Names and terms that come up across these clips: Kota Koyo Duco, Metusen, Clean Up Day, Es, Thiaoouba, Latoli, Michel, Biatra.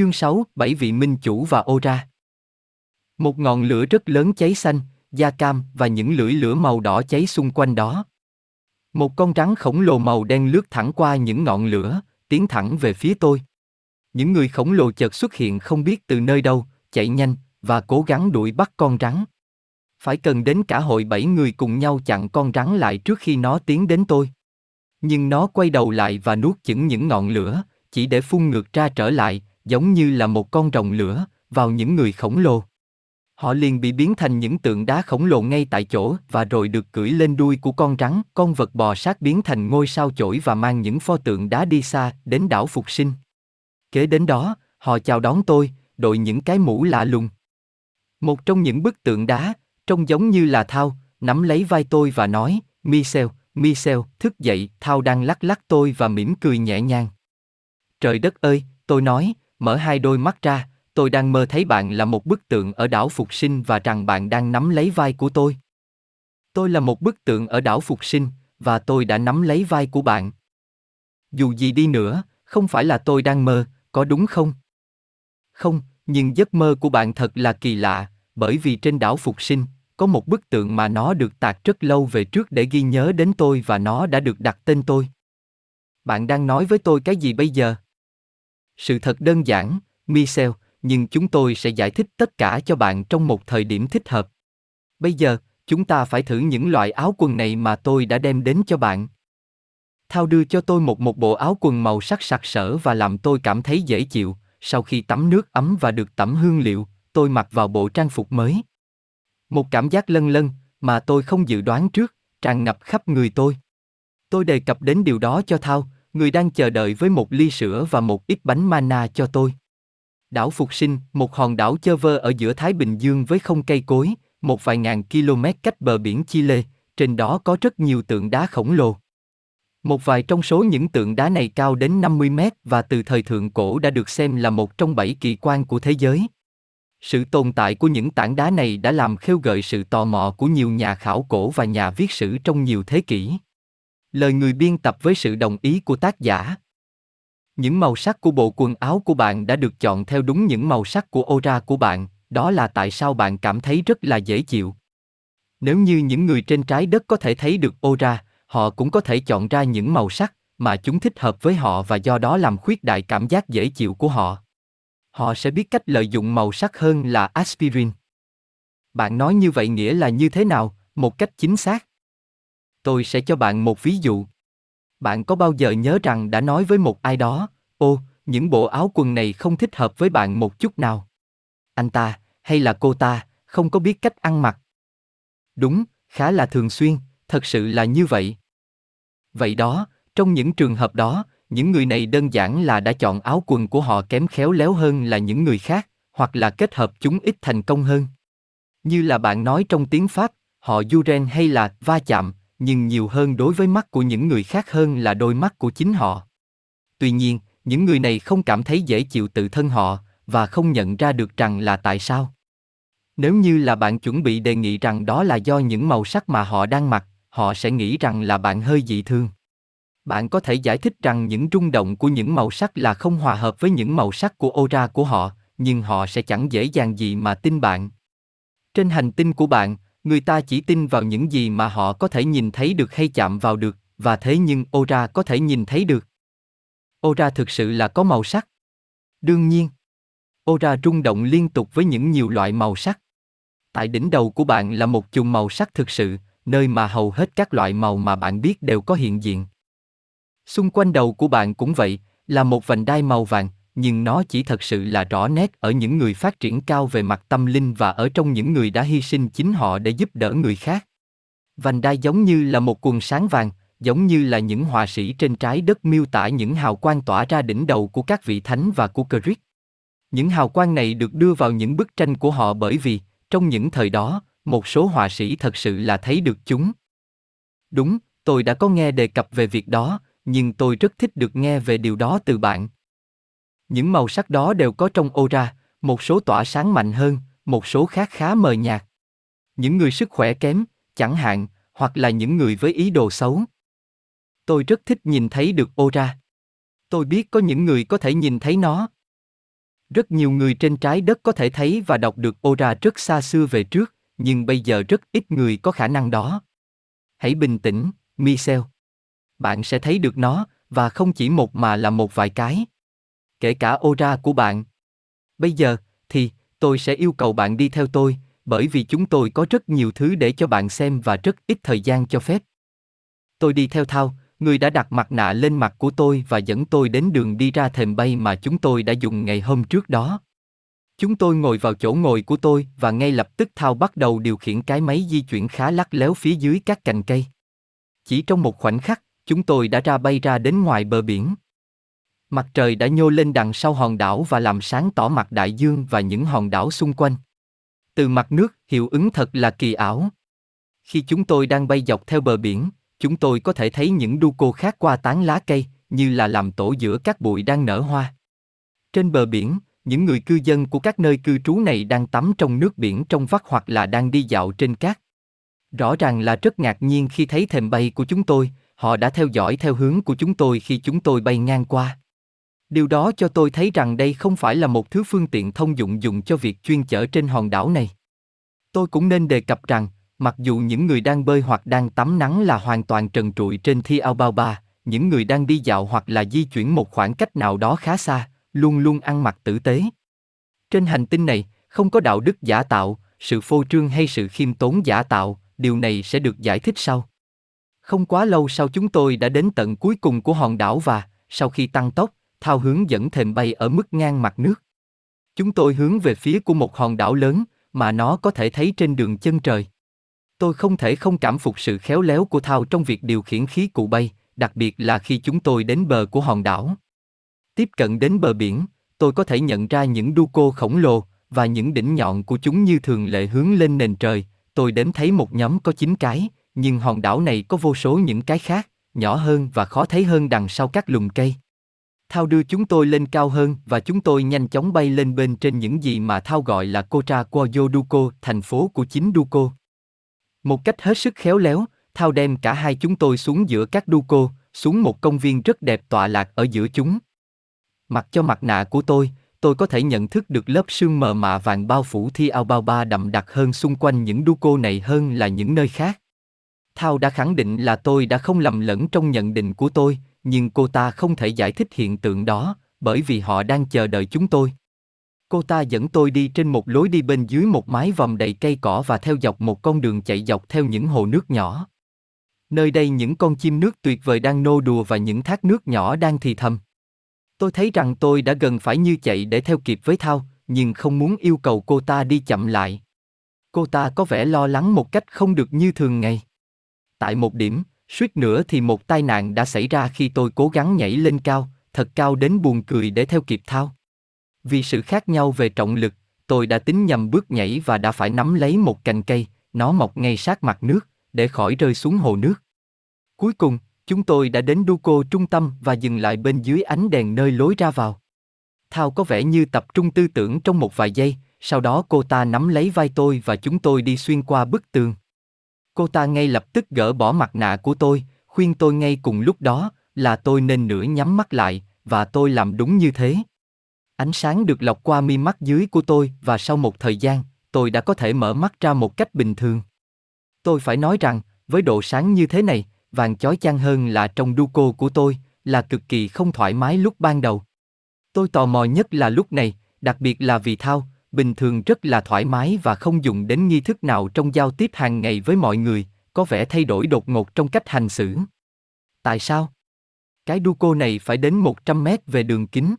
Chương 6, 7 vị minh chủ và ô ra. Một ngọn lửa rất lớn cháy xanh, da cam và những lưỡi lửa màu đỏ cháy xung quanh đó. Một con rắn khổng lồ màu đen lướt thẳng qua những ngọn lửa, tiến thẳng về phía tôi. Những người khổng lồ chợt xuất hiện không biết từ nơi đâu, chạy nhanh và cố gắng đuổi bắt con rắn. Phải cần đến cả hội 7 người cùng nhau chặn con rắn lại trước khi nó tiến đến tôi. Nhưng nó quay đầu lại và nuốt chửng những ngọn lửa, chỉ để phun ngược ra trở lại, giống như là một con rồng lửa, vào những người khổng lồ. Họ liền bị biến thành những tượng đá khổng lồ ngay tại chỗ và rồi được cưỡi lên đuôi của con rắn. Con vật bò sát biến thành ngôi sao chổi và mang những pho tượng đá đi xa đến đảo Phục Sinh. Kế đến đó, họ chào đón tôi, đội những cái mũ lạ lùng. Một trong những bức tượng đá, trông giống như là Thao, nắm lấy vai tôi và nói, Michel, thức dậy. Thao đang lắc lắc tôi và mỉm cười nhẹ nhàng. Trời đất ơi, tôi nói, mở hai đôi mắt ra, tôi đang mơ thấy bạn là một bức tượng ở đảo Phục Sinh và rằng bạn đang nắm lấy vai của tôi. Tôi là một bức tượng ở đảo Phục Sinh, và tôi đã nắm lấy vai của bạn. Dù gì đi nữa, không phải là tôi đang mơ, có đúng không? Không, nhưng giấc mơ của bạn thật là kỳ lạ, bởi vì trên đảo Phục Sinh, có một bức tượng mà nó được tạc rất lâu về trước để ghi nhớ đến tôi và nó đã được đặt tên tôi. Bạn đang nói với tôi cái gì bây giờ? Sự thật đơn giản, Michel, nhưng chúng tôi sẽ giải thích tất cả cho bạn trong một thời điểm thích hợp. Bây giờ, chúng ta phải thử những loại áo quần này mà tôi đã đem đến cho bạn. Thao đưa cho tôi một bộ áo quần màu sắc sặc sỡ và làm tôi cảm thấy dễ chịu. Sau khi tắm nước ấm và được tẩm hương liệu, tôi mặc vào bộ trang phục mới. Một cảm giác lâng lâng mà tôi không dự đoán trước tràn ngập khắp người tôi. Tôi đề cập đến điều đó cho Thao, người đang chờ đợi với một ly sữa và một ít bánh mana cho tôi. Đảo Phục Sinh, một hòn đảo chơ vơ ở giữa Thái Bình Dương với không cây cối, một vài ngàn km cách bờ biển Chile, trên đó có rất nhiều tượng đá khổng lồ. Một vài trong số những tượng đá này cao đến 50 mét và từ thời thượng cổ đã được xem là một trong 7 kỳ quan của thế giới. Sự tồn tại của những tảng đá này đã làm khêu gợi sự tò mò của nhiều nhà khảo cổ và nhà viết sử trong nhiều thế kỷ. Lời người biên tập với sự đồng ý của tác giả. Những màu sắc của bộ quần áo của bạn đã được chọn theo đúng những màu sắc của aura của bạn, đó là tại sao bạn cảm thấy rất là dễ chịu. Nếu như những người trên trái đất có thể thấy được aura, họ cũng có thể chọn ra những màu sắc mà chúng thích hợp với họ và do đó làm khuyết đại cảm giác dễ chịu của họ. Họ sẽ biết cách lợi dụng màu sắc hơn là aspirin. Bạn nói như vậy nghĩa là như thế nào, một cách chính xác? Tôi sẽ cho bạn một ví dụ. Bạn có bao giờ nhớ rằng đã nói với một ai đó, ô, những bộ áo quần này không thích hợp với bạn một chút nào. Anh ta, hay là cô ta, không có biết cách ăn mặc. Đúng, khá là thường xuyên, thật sự là như vậy. Vậy đó, trong những trường hợp đó, những người này đơn giản là đã chọn áo quần của họ kém khéo léo hơn là những người khác, hoặc là kết hợp chúng ít thành công hơn. Như là bạn nói trong tiếng Pháp, họ du ren hay là va chạm, nhưng nhiều hơn đối với mắt của những người khác hơn là đôi mắt của chính họ. Tuy nhiên, những người này không cảm thấy dễ chịu tự thân họ và không nhận ra được rằng là tại sao. Nếu như là bạn chuẩn bị đề nghị rằng đó là do những màu sắc mà họ đang mặc, họ sẽ nghĩ rằng là bạn hơi dị thường. Bạn có thể giải thích rằng những rung động của những màu sắc là không hòa hợp với những màu sắc của aura của họ, nhưng họ sẽ chẳng dễ dàng gì mà tin bạn. Trên hành tinh của bạn, người ta chỉ tin vào những gì mà họ có thể nhìn thấy được hay chạm vào được, và thế nhưng aura có thể nhìn thấy được. Aura thực sự là có màu sắc. Đương nhiên, aura rung động liên tục với những nhiều loại màu sắc. Tại đỉnh đầu của bạn là một chùm màu sắc thực sự, nơi mà hầu hết các loại màu mà bạn biết đều có hiện diện. Xung quanh đầu của bạn cũng vậy, là một vành đai màu vàng, nhưng nó chỉ thật sự là rõ nét ở những người phát triển cao về mặt tâm linh và ở trong những người đã hy sinh chính họ để giúp đỡ người khác. Vành đai giống như là một quần sáng vàng, giống như là những họa sĩ trên trái đất miêu tả những hào quang tỏa ra đỉnh đầu của các vị thánh và của Christ. Những hào quang này được đưa vào những bức tranh của họ bởi vì, trong những thời đó, một số họa sĩ thật sự là thấy được chúng. Đúng, tôi đã có nghe đề cập về việc đó, nhưng tôi rất thích được nghe về điều đó từ bạn. Những màu sắc đó đều có trong aura, một số tỏa sáng mạnh hơn, một số khác khá mờ nhạt. Những người sức khỏe kém, chẳng hạn, hoặc là những người với ý đồ xấu. Tôi rất thích nhìn thấy được aura. Tôi biết có những người có thể nhìn thấy nó. Rất nhiều người trên trái đất có thể thấy và đọc được aura rất xa xưa về trước, nhưng bây giờ rất ít người có khả năng đó. Hãy bình tĩnh, Michel. Bạn sẽ thấy được nó, và không chỉ một mà là một vài cái. Kể cả aura của bạn. Bây giờ, thì, tôi sẽ yêu cầu bạn đi theo tôi, bởi vì chúng tôi có rất nhiều thứ để cho bạn xem và rất ít thời gian cho phép. Tôi đi theo Thao, người đã đặt mặt nạ lên mặt của tôi và dẫn tôi đến đường đi ra thềm bay mà chúng tôi đã dùng ngày hôm trước đó. Chúng tôi ngồi vào chỗ ngồi của tôi và ngay lập tức Thao bắt đầu điều khiển cái máy di chuyển khá lắc léo phía dưới các cành cây. Chỉ trong một khoảnh khắc, chúng tôi đã bay ra đến ngoài bờ biển. Mặt trời đã nhô lên đằng sau hòn đảo và làm sáng tỏ mặt đại dương và những hòn đảo xung quanh. Từ mặt nước, hiệu ứng thật là kỳ ảo. Khi chúng tôi đang bay dọc theo bờ biển, chúng tôi có thể thấy những Duco khác qua tán lá cây, như là làm tổ giữa các bụi đang nở hoa. Trên bờ biển, những người cư dân của các nơi cư trú này đang tắm trong nước biển trong vắt hoặc là đang đi dạo trên cát. Rõ ràng là rất ngạc nhiên khi thấy thềm bay của chúng tôi, họ đã theo dõi theo hướng của chúng tôi khi chúng tôi bay ngang qua. Điều đó cho tôi thấy rằng đây không phải là một thứ phương tiện thông dụng dùng cho việc chuyên chở trên hòn đảo này. Tôi cũng nên đề cập rằng, mặc dù những người đang bơi hoặc đang tắm nắng là hoàn toàn trần trụi trên Thiaoouba, những người đang đi dạo hoặc là di chuyển một khoảng cách nào đó khá xa, luôn luôn ăn mặc tử tế. Trên hành tinh này, không có đạo đức giả tạo, sự phô trương hay sự khiêm tốn giả tạo, điều này sẽ được giải thích sau. Không quá lâu sau chúng tôi đã đến tận cuối cùng của hòn đảo và, sau khi tăng tốc, Thao hướng dẫn thềm bay ở mức ngang mặt nước. Chúng tôi hướng về phía của một hòn đảo lớn mà nó có thể thấy trên đường chân trời. Tôi không thể không cảm phục sự khéo léo của Thao trong việc điều khiển khí cụ bay, đặc biệt là khi chúng tôi đến bờ của hòn đảo. Tiếp cận đến bờ biển, tôi có thể nhận ra những Duco khổng lồ và những đỉnh nhọn của chúng như thường lệ hướng lên nền trời. Tôi đếm thấy một nhóm có 9 cái, nhưng hòn đảo này có vô số những cái khác, nhỏ hơn và khó thấy hơn đằng sau các lùm cây. Thao đưa chúng tôi lên cao hơn và chúng tôi nhanh chóng bay lên bên trên những gì mà Thao gọi là Kota Koyo Duco, thành phố của 9 Duco. Một cách hết sức khéo léo, Thao đem cả hai chúng tôi xuống giữa các Duco, xuống một công viên rất đẹp tọa lạc ở giữa chúng. Mặc cho mặt nạ của tôi có thể nhận thức được lớp sương mờ mạ vàng bao phủ Thiaoouba đậm đặc hơn xung quanh những Duco này hơn là những nơi khác. Thao đã khẳng định là tôi đã không lầm lẫn trong nhận định của tôi, nhưng cô ta không thể giải thích hiện tượng đó, bởi vì họ đang chờ đợi chúng tôi. Cô ta dẫn tôi đi trên một lối đi bên dưới một mái vòm đầy cây cỏ và theo dọc một con đường chạy dọc theo những hồ nước nhỏ. Nơi đây những con chim nước tuyệt vời đang nô đùa và những thác nước nhỏ đang thì thầm. Tôi thấy rằng tôi đã gần phải như chạy để theo kịp với Thao, nhưng không muốn yêu cầu cô ta đi chậm lại. Cô ta có vẻ lo lắng một cách không được như thường ngày. Tại một điểm, suýt nữa thì một tai nạn đã xảy ra khi tôi cố gắng nhảy lên cao, thật cao đến buồn cười để theo kịp Thao. Vì sự khác nhau về trọng lực, tôi đã tính nhầm bước nhảy và đã phải nắm lấy một cành cây, nó mọc ngay sát mặt nước, để khỏi rơi xuống hồ nước. Cuối cùng, chúng tôi đã đến Duco trung tâm và dừng lại bên dưới ánh đèn nơi lối ra vào. Thao có vẻ như tập trung tư tưởng trong một vài giây, sau đó cô ta nắm lấy vai tôi và chúng tôi đi xuyên qua bức tường. Cô ta ngay lập tức gỡ bỏ mặt nạ của tôi, khuyên tôi ngay cùng lúc đó là tôi nên nửa nhắm mắt lại, và tôi làm đúng như thế. Ánh sáng được lọc qua mi mắt dưới của tôi và sau một thời gian, tôi đã có thể mở mắt ra một cách bình thường. Tôi phải nói rằng, với độ sáng như thế này, vàng chói chang hơn là trong Duco của tôi, là cực kỳ không thoải mái lúc ban đầu. Tôi tò mò nhất là lúc này, đặc biệt là vì Thao, bình thường rất là thoải mái và không dùng đến nghi thức nào trong giao tiếp hàng ngày với mọi người, có vẻ thay đổi đột ngột trong cách hành xử. Tại sao? Cái Duco này phải đến 100 mét về đường kính.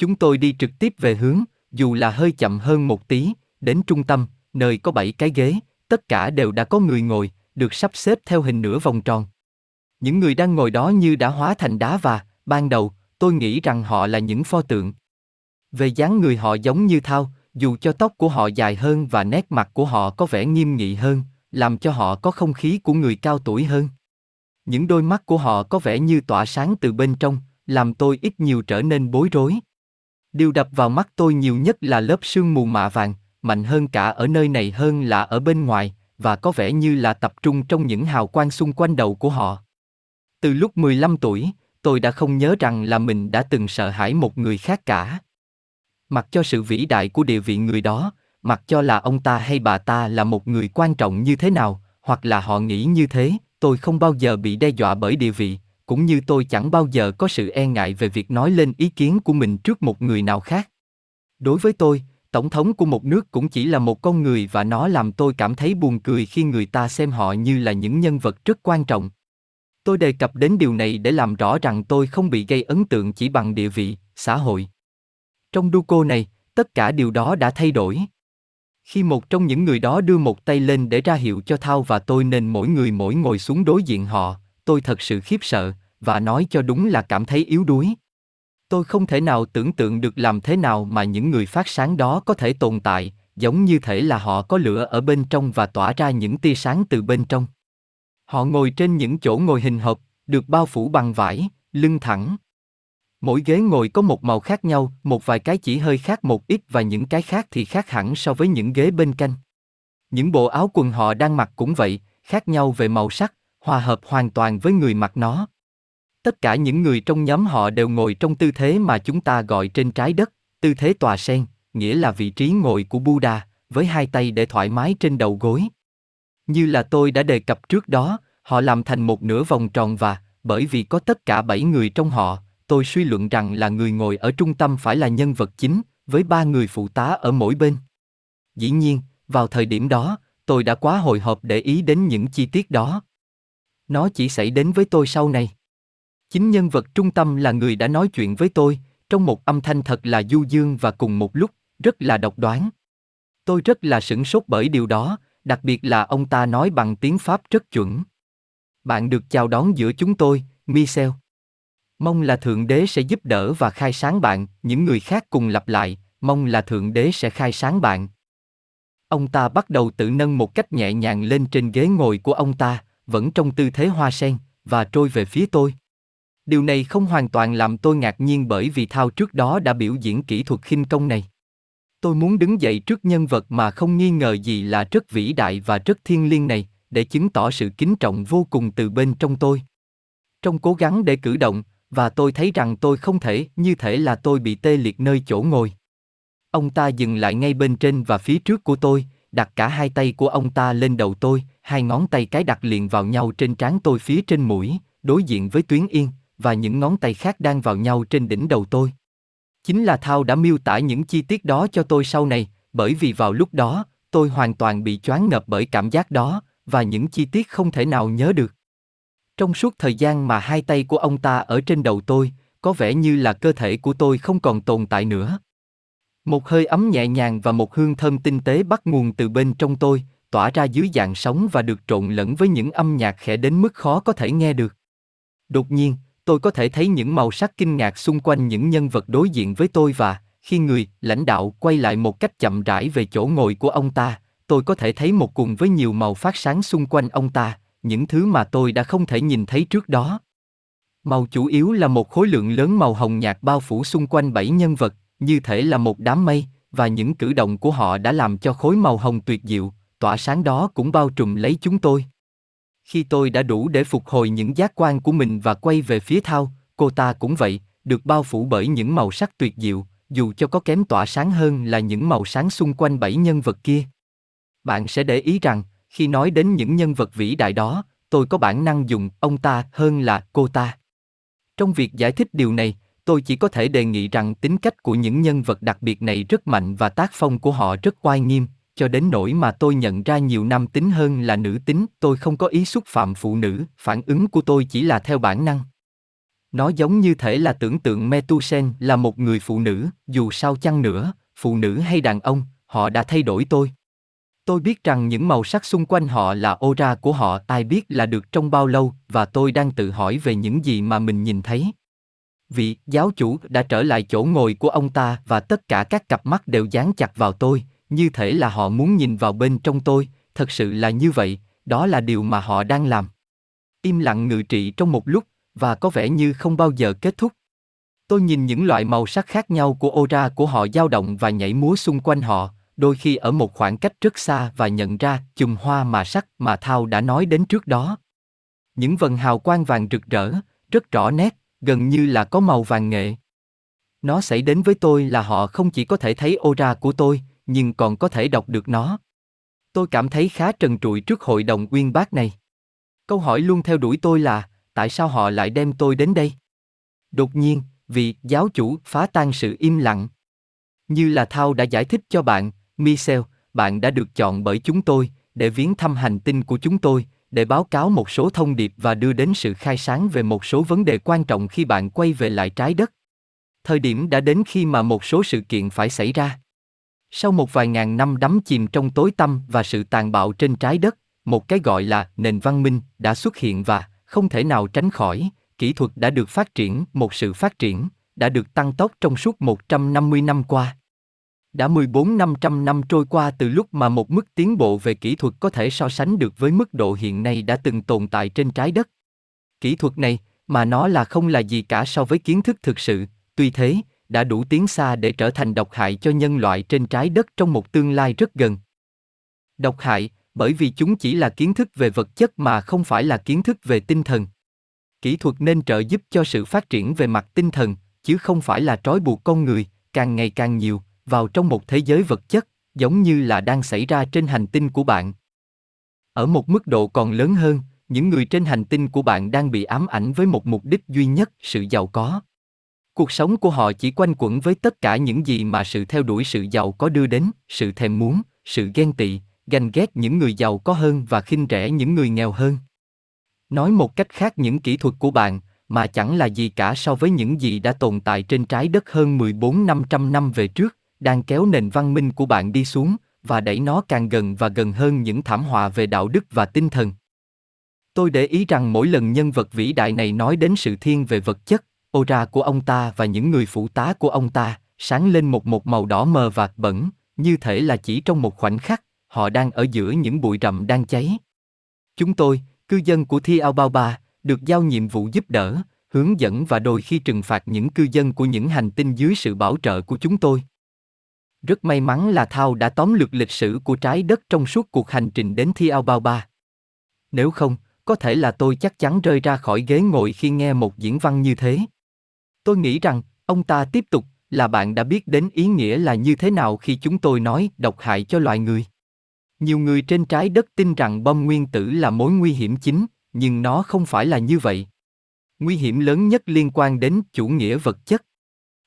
Chúng tôi đi trực tiếp về hướng, dù là hơi chậm hơn một tí, đến trung tâm, nơi có 7 cái ghế, tất cả đều đã có người ngồi, được sắp xếp theo hình nửa vòng tròn. Những người đang ngồi đó như đã hóa thành đá và, ban đầu, tôi nghĩ rằng họ là những pho tượng. Về dáng người họ giống như Thao, dù cho tóc của họ dài hơn và nét mặt của họ có vẻ nghiêm nghị hơn, làm cho họ có không khí của người cao tuổi hơn. Những đôi mắt của họ có vẻ như tỏa sáng từ bên trong, làm tôi ít nhiều trở nên bối rối. Điều đập vào mắt tôi nhiều nhất là lớp sương mù mạ vàng, mạnh hơn cả ở nơi này hơn là ở bên ngoài, và có vẻ như là tập trung trong những hào quang xung quanh đầu của họ. Từ lúc 15 tuổi, tôi đã không nhớ rằng là mình đã từng sợ hãi một người khác cả. mặc cho sự vĩ đại của địa vị người đó, mặc cho là ông ta hay bà ta là một người quan trọng như thế nào, hoặc là họ nghĩ như thế, tôi không bao giờ bị đe dọa bởi địa vị, cũng như tôi chẳng bao giờ có sự e ngại về việc nói lên ý kiến của mình trước một người nào khác. Đối với tôi, tổng thống của một nước cũng chỉ là một con người và nó làm tôi cảm thấy buồn cười khi người ta xem họ như là những nhân vật rất quan trọng. Tôi đề cập đến điều này để làm rõ rằng tôi không bị gây ấn tượng chỉ bằng địa vị, xã hội. Trong Duco này, tất cả điều đó đã thay đổi. Khi một trong những người đó đưa một tay lên để ra hiệu cho Thao và tôi nên mỗi người mỗi ngồi xuống đối diện họ, tôi thật sự khiếp sợ, và nói cho đúng là cảm thấy yếu đuối. Tôi không thể nào tưởng tượng được làm thế nào mà những người phát sáng đó có thể tồn tại, giống như thể là họ có lửa ở bên trong và tỏa ra những tia sáng từ bên trong. Họ ngồi trên những chỗ ngồi hình hộp, được bao phủ bằng vải, lưng thẳng. Mỗi ghế ngồi có một màu khác nhau, một vài cái chỉ hơi khác một ít và những cái khác thì khác hẳn so với những ghế bên cạnh. Những bộ áo quần họ đang mặc cũng vậy, khác nhau về màu sắc, hòa hợp hoàn toàn với người mặc nó. Tất cả những người trong nhóm họ đều ngồi trong tư thế mà chúng ta gọi trên trái đất, tư thế tòa sen, nghĩa là vị trí ngồi của Buddha, với hai tay để thoải mái trên đầu gối. Như là tôi đã đề cập trước đó, họ làm thành một nửa vòng tròn và, bởi vì có tất cả 7 người trong họ, tôi suy luận rằng là người ngồi ở trung tâm phải là nhân vật chính, với 3 người phụ tá ở mỗi bên. Dĩ nhiên, vào thời điểm đó, tôi đã quá hồi hộp để ý đến những chi tiết đó. Nó chỉ xảy đến với tôi sau này. Chính nhân vật trung tâm là người đã nói chuyện với tôi, trong một âm thanh thật là du dương và cùng một lúc, rất là độc đoán. Tôi rất là sửng sốt bởi điều đó, đặc biệt là ông ta nói bằng tiếng Pháp rất chuẩn. Bạn được chào đón giữa chúng tôi, Michel. Mong là Thượng Đế sẽ giúp đỡ và khai sáng bạn, những người khác cùng lặp lại, mong là Thượng Đế sẽ khai sáng bạn. Ông ta bắt đầu tự nâng một cách nhẹ nhàng lên trên ghế ngồi của ông ta, vẫn trong tư thế hoa sen, và trôi về phía tôi. Điều này không hoàn toàn làm tôi ngạc nhiên bởi vì Thao trước đó đã biểu diễn kỹ thuật khinh công này. Tôi muốn đứng dậy trước nhân vật mà không nghi ngờ gì là rất vĩ đại và rất thiêng liêng này, để chứng tỏ sự kính trọng vô cùng từ bên trong tôi. Trong cố gắng để cử động, và tôi thấy rằng tôi không thể, như thể là tôi bị tê liệt nơi chỗ ngồi. Ông ta dừng lại ngay bên trên và phía trước của tôi, đặt cả hai tay của ông ta lên đầu tôi, hai ngón tay cái đặt liền vào nhau trên trán tôi phía trên mũi, đối diện với tuyến yên, và những ngón tay khác đang vào nhau trên đỉnh đầu tôi. Chính là Thao đã miêu tả những chi tiết đó cho tôi sau này, bởi vì vào lúc đó, tôi hoàn toàn bị choáng ngợp bởi cảm giác đó, và những chi tiết không thể nào nhớ được. Trong suốt thời gian mà hai tay của ông ta ở trên đầu tôi, có vẻ như là cơ thể của tôi không còn tồn tại nữa. Một hơi ấm nhẹ nhàng và một hương thơm tinh tế bắt nguồn từ bên trong tôi, tỏa ra dưới dạng sóng và được trộn lẫn với những âm nhạc khẽ đến mức khó có thể nghe được. Đột nhiên, tôi có thể thấy những màu sắc kinh ngạc xung quanh những nhân vật đối diện với tôi và, khi người lãnh đạo quay lại một cách chậm rãi về chỗ ngồi của ông ta, tôi có thể thấy một cùng với nhiều màu phát sáng xung quanh ông ta, những thứ mà tôi đã không thể nhìn thấy trước đó. Màu chủ yếu là một khối lượng lớn màu hồng nhạt bao phủ xung quanh 7 nhân vật, như thể là một đám mây, và những cử động của họ đã làm cho khối màu hồng tuyệt diệu, tỏa sáng đó cũng bao trùm lấy chúng tôi. Khi tôi đã đủ để phục hồi những giác quan của mình và quay về phía Thao, cô ta cũng vậy, được bao phủ bởi những màu sắc tuyệt diệu, dù cho có kém tỏa sáng hơn là những màu sáng xung quanh 7 nhân vật kia. Bạn sẽ để ý rằng, khi nói đến những nhân vật vĩ đại đó, tôi có bản năng dùng ông ta hơn là cô ta. Trong việc giải thích điều này, tôi chỉ có thể đề nghị rằng tính cách của những nhân vật đặc biệt này rất mạnh và tác phong của họ rất oai nghiêm, cho đến nỗi mà tôi nhận ra nhiều nam tính hơn là nữ tính. Tôi không có ý xúc phạm phụ nữ, phản ứng của tôi chỉ là theo bản năng. Nó giống như thể là tưởng tượng Metusen là một người phụ nữ, dù sao chăng nữa, phụ nữ hay đàn ông, họ đã thay đổi tôi. Tôi biết rằng những màu sắc xung quanh họ là aura của họ, ai biết là được trong bao lâu, và tôi đang tự hỏi về những gì mà mình nhìn thấy. Vị giáo chủ đã trở lại chỗ ngồi của ông ta và tất cả các cặp mắt đều dán chặt vào tôi, như thể là họ muốn nhìn vào bên trong tôi, thật sự là như vậy, đó là điều mà họ đang làm. Im lặng ngự trị trong một lúc, và có vẻ như không bao giờ kết thúc. Tôi nhìn những loại màu sắc khác nhau của aura của họ dao động và nhảy múa xung quanh họ, đôi khi ở một khoảng cách rất xa và nhận ra chùm hoa mà sắc mà Thao đã nói đến trước đó. Những vầng hào quang vàng rực rỡ, rất rõ nét, gần như là có màu vàng nghệ. Nó xảy đến với tôi là họ không chỉ có thể thấy aura của tôi, nhưng còn có thể đọc được nó. Tôi cảm thấy khá trần trụi trước hội đồng uyên bác này. Câu hỏi luôn theo đuổi tôi là, tại sao họ lại đem tôi đến đây? Đột nhiên, vị giáo chủ phá tan sự im lặng. Như là Thao đã giải thích cho bạn, Michel, bạn đã được chọn bởi chúng tôi để viếng thăm hành tinh của chúng tôi, để báo cáo một số thông điệp và đưa đến sự khai sáng về một số vấn đề quan trọng khi bạn quay về lại trái đất. Thời điểm đã đến khi mà một số sự kiện phải xảy ra. Sau một vài ngàn năm đắm chìm trong tối tăm và sự tàn bạo trên trái đất, một cái gọi là nền văn minh đã xuất hiện và, không thể nào tránh khỏi, kỹ thuật đã được phát triển, một sự phát triển đã được tăng tốc trong suốt 150 năm qua. Đã 14.500 năm trôi qua từ lúc mà một mức tiến bộ về kỹ thuật có thể so sánh được với mức độ hiện nay đã từng tồn tại trên trái đất. Kỹ thuật này, mà nó là không là gì cả so với kiến thức thực sự, tuy thế, đã đủ tiến xa để trở thành độc hại cho nhân loại trên trái đất trong một tương lai rất gần. Độc hại, bởi vì chúng chỉ là kiến thức về vật chất mà không phải là kiến thức về tinh thần. Kỹ thuật nên trợ giúp cho sự phát triển về mặt tinh thần, chứ không phải là trói buộc con người, càng ngày càng nhiều, vào trong một thế giới vật chất, giống như là đang xảy ra trên hành tinh của bạn. Ở một mức độ còn lớn hơn, những người trên hành tinh của bạn đang bị ám ảnh với một mục đích duy nhất, sự giàu có. Cuộc sống của họ chỉ quanh quẩn với tất cả những gì mà sự theo đuổi sự giàu có đưa đến, sự thèm muốn, sự ghen tị, ganh ghét những người giàu có hơn và khinh rẻ những người nghèo hơn. Nói một cách khác, những kỹ thuật của bạn, mà chẳng là gì cả so với những gì đã tồn tại trên trái đất hơn 14.500 năm về trước, đang kéo nền văn minh của bạn đi xuống và đẩy nó càng gần và gần hơn những thảm họa về đạo đức và tinh thần. Tôi để ý rằng mỗi lần nhân vật vĩ đại này nói đến sự thiên về vật chất, aura của ông ta và những người phụ tá của ông ta sáng lên một màu đỏ mờ và bẩn, như thể là chỉ trong một khoảnh khắc, họ đang ở giữa những bụi rậm đang cháy. Chúng tôi, cư dân của Thiaoouba, được giao nhiệm vụ giúp đỡ, hướng dẫn và đôi khi trừng phạt những cư dân của những hành tinh dưới sự bảo trợ của chúng tôi. Rất may mắn là Thao đã tóm lược lịch sử của trái đất trong suốt cuộc hành trình đến Thiaoouba. Nếu không, có thể là tôi chắc chắn rơi ra khỏi ghế ngồi khi nghe một diễn văn như thế. Tôi nghĩ rằng, ông ta tiếp tục, là bạn đã biết đến ý nghĩa là như thế nào khi chúng tôi nói độc hại cho loài người. Nhiều người trên trái đất tin rằng bom nguyên tử là mối nguy hiểm chính, nhưng nó không phải là như vậy. Nguy hiểm lớn nhất liên quan đến chủ nghĩa vật chất.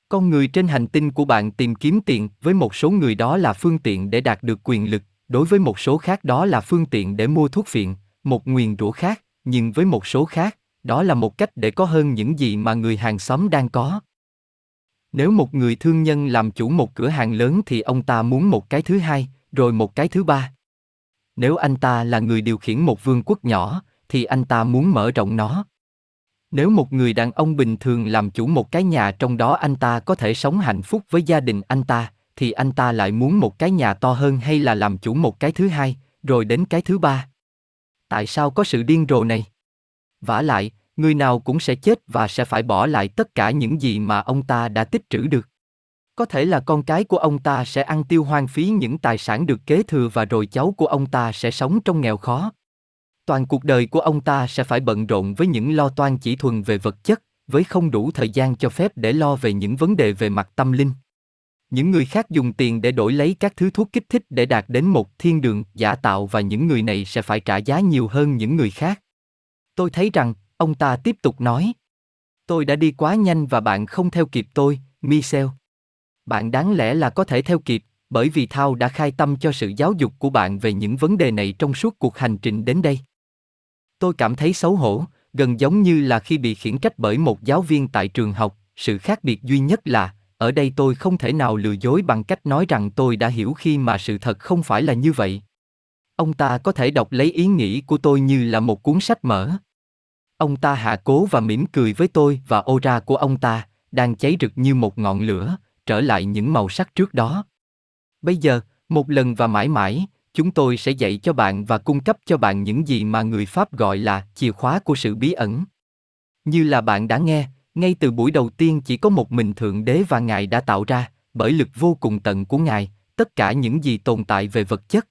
Con người trên hành tinh của bạn tìm kiếm tiền, với một số người đó là phương tiện để đạt được quyền lực, đối với một số khác đó là phương tiện để mua thuốc phiện, một nguyền rủa khác, nhưng với một số khác, đó là một cách để có hơn những gì mà người hàng xóm đang có. Nếu một người thương nhân làm chủ một cửa hàng lớn thì ông ta muốn một cái thứ hai, rồi một cái thứ ba. Nếu anh ta là người điều khiển một vương quốc nhỏ, thì anh ta muốn mở rộng nó. Nếu một người đàn ông bình thường làm chủ một cái nhà trong đó anh ta có thể sống hạnh phúc với gia đình anh ta, thì anh ta lại muốn một cái nhà to hơn hay là làm chủ một cái thứ hai, rồi đến cái thứ ba. Tại sao có sự điên rồ này? Vả lại, người nào cũng sẽ chết và sẽ phải bỏ lại tất cả những gì mà ông ta đã tích trữ được. Có thể là con cái của ông ta sẽ ăn tiêu hoang phí những tài sản được kế thừa và rồi cháu của ông ta sẽ sống trong nghèo khó. Toàn cuộc đời của ông ta sẽ phải bận rộn với những lo toan chỉ thuần về vật chất, với không đủ thời gian cho phép để lo về những vấn đề về mặt tâm linh. Những người khác dùng tiền để đổi lấy các thứ thuốc kích thích để đạt đến một thiên đường giả tạo và những người này sẽ phải trả giá nhiều hơn những người khác. Tôi thấy rằng, ông ta tiếp tục nói. Tôi đã đi quá nhanh và bạn không theo kịp tôi, Michel. Bạn đáng lẽ là có thể theo kịp, bởi vì Thao đã khai tâm cho sự giáo dục của bạn về những vấn đề này trong suốt cuộc hành trình đến đây. Tôi cảm thấy xấu hổ, gần giống như là khi bị khiển trách bởi một giáo viên tại trường học, sự khác biệt duy nhất là, ở đây tôi không thể nào lừa dối bằng cách nói rằng tôi đã hiểu khi mà sự thật không phải là như vậy. Ông ta có thể đọc lấy ý nghĩ của tôi như là một cuốn sách mở. Ông ta hạ cố và mỉm cười với tôi và aura của ông ta, đang cháy rực như một ngọn lửa, trở lại những màu sắc trước đó. Bây giờ, một lần và mãi mãi, chúng tôi sẽ dạy cho bạn và cung cấp cho bạn những gì mà người Pháp gọi là chìa khóa của sự bí ẩn. Như là bạn đã nghe, ngay từ buổi đầu tiên chỉ có một mình Thượng Đế và Ngài đã tạo ra, bởi lực vô cùng tận của Ngài, tất cả những gì tồn tại về vật chất.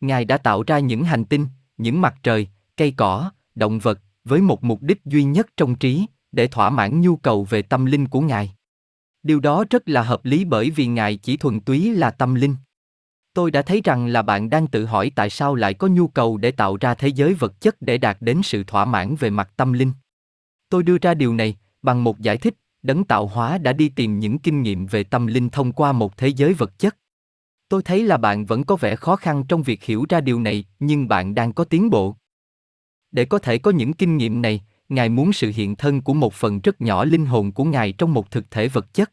Ngài đã tạo ra những hành tinh, những mặt trời, cây cỏ, động vật, với một mục đích duy nhất trong trí, để thỏa mãn nhu cầu về tâm linh của Ngài. Điều đó rất là hợp lý bởi vì ngài chỉ thuần túy là tâm linh. Tôi đã thấy rằng là bạn đang tự hỏi tại sao lại có nhu cầu để tạo ra thế giới vật chất để đạt đến sự thỏa mãn về mặt tâm linh. Tôi đưa ra điều này bằng một giải thích, đấng tạo hóa đã đi tìm những kinh nghiệm về tâm linh thông qua một thế giới vật chất. Tôi thấy là bạn vẫn có vẻ khó khăn trong việc hiểu ra điều này, nhưng bạn đang có tiến bộ. Để có thể có những kinh nghiệm này, ngài muốn sự hiện thân của một phần rất nhỏ linh hồn của ngài trong một thực thể vật chất.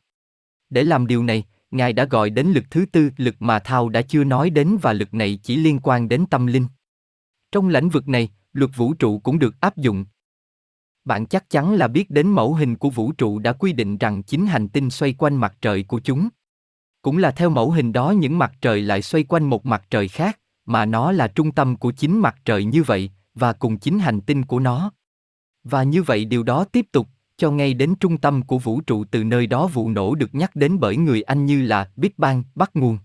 Để làm điều này, ngài đã gọi đến lực thứ tư, lực mà Thao đã chưa nói đến, và lực này chỉ liên quan đến tâm linh. Trong lĩnh vực này, luật vũ trụ cũng được áp dụng. Bạn chắc chắn là biết đến mẫu hình của vũ trụ đã quy định rằng 9 hành tinh xoay quanh mặt trời của chúng. Cũng là theo mẫu hình đó, những mặt trời lại xoay quanh một mặt trời khác, mà nó là trung tâm của 9 mặt trời như vậy, và cùng 9 hành tinh của nó. Và như vậy điều đó tiếp tục, cho ngay đến trung tâm của vũ trụ, từ nơi đó vụ nổ được nhắc đến bởi người Anh như là Big Bang, bắt nguồn.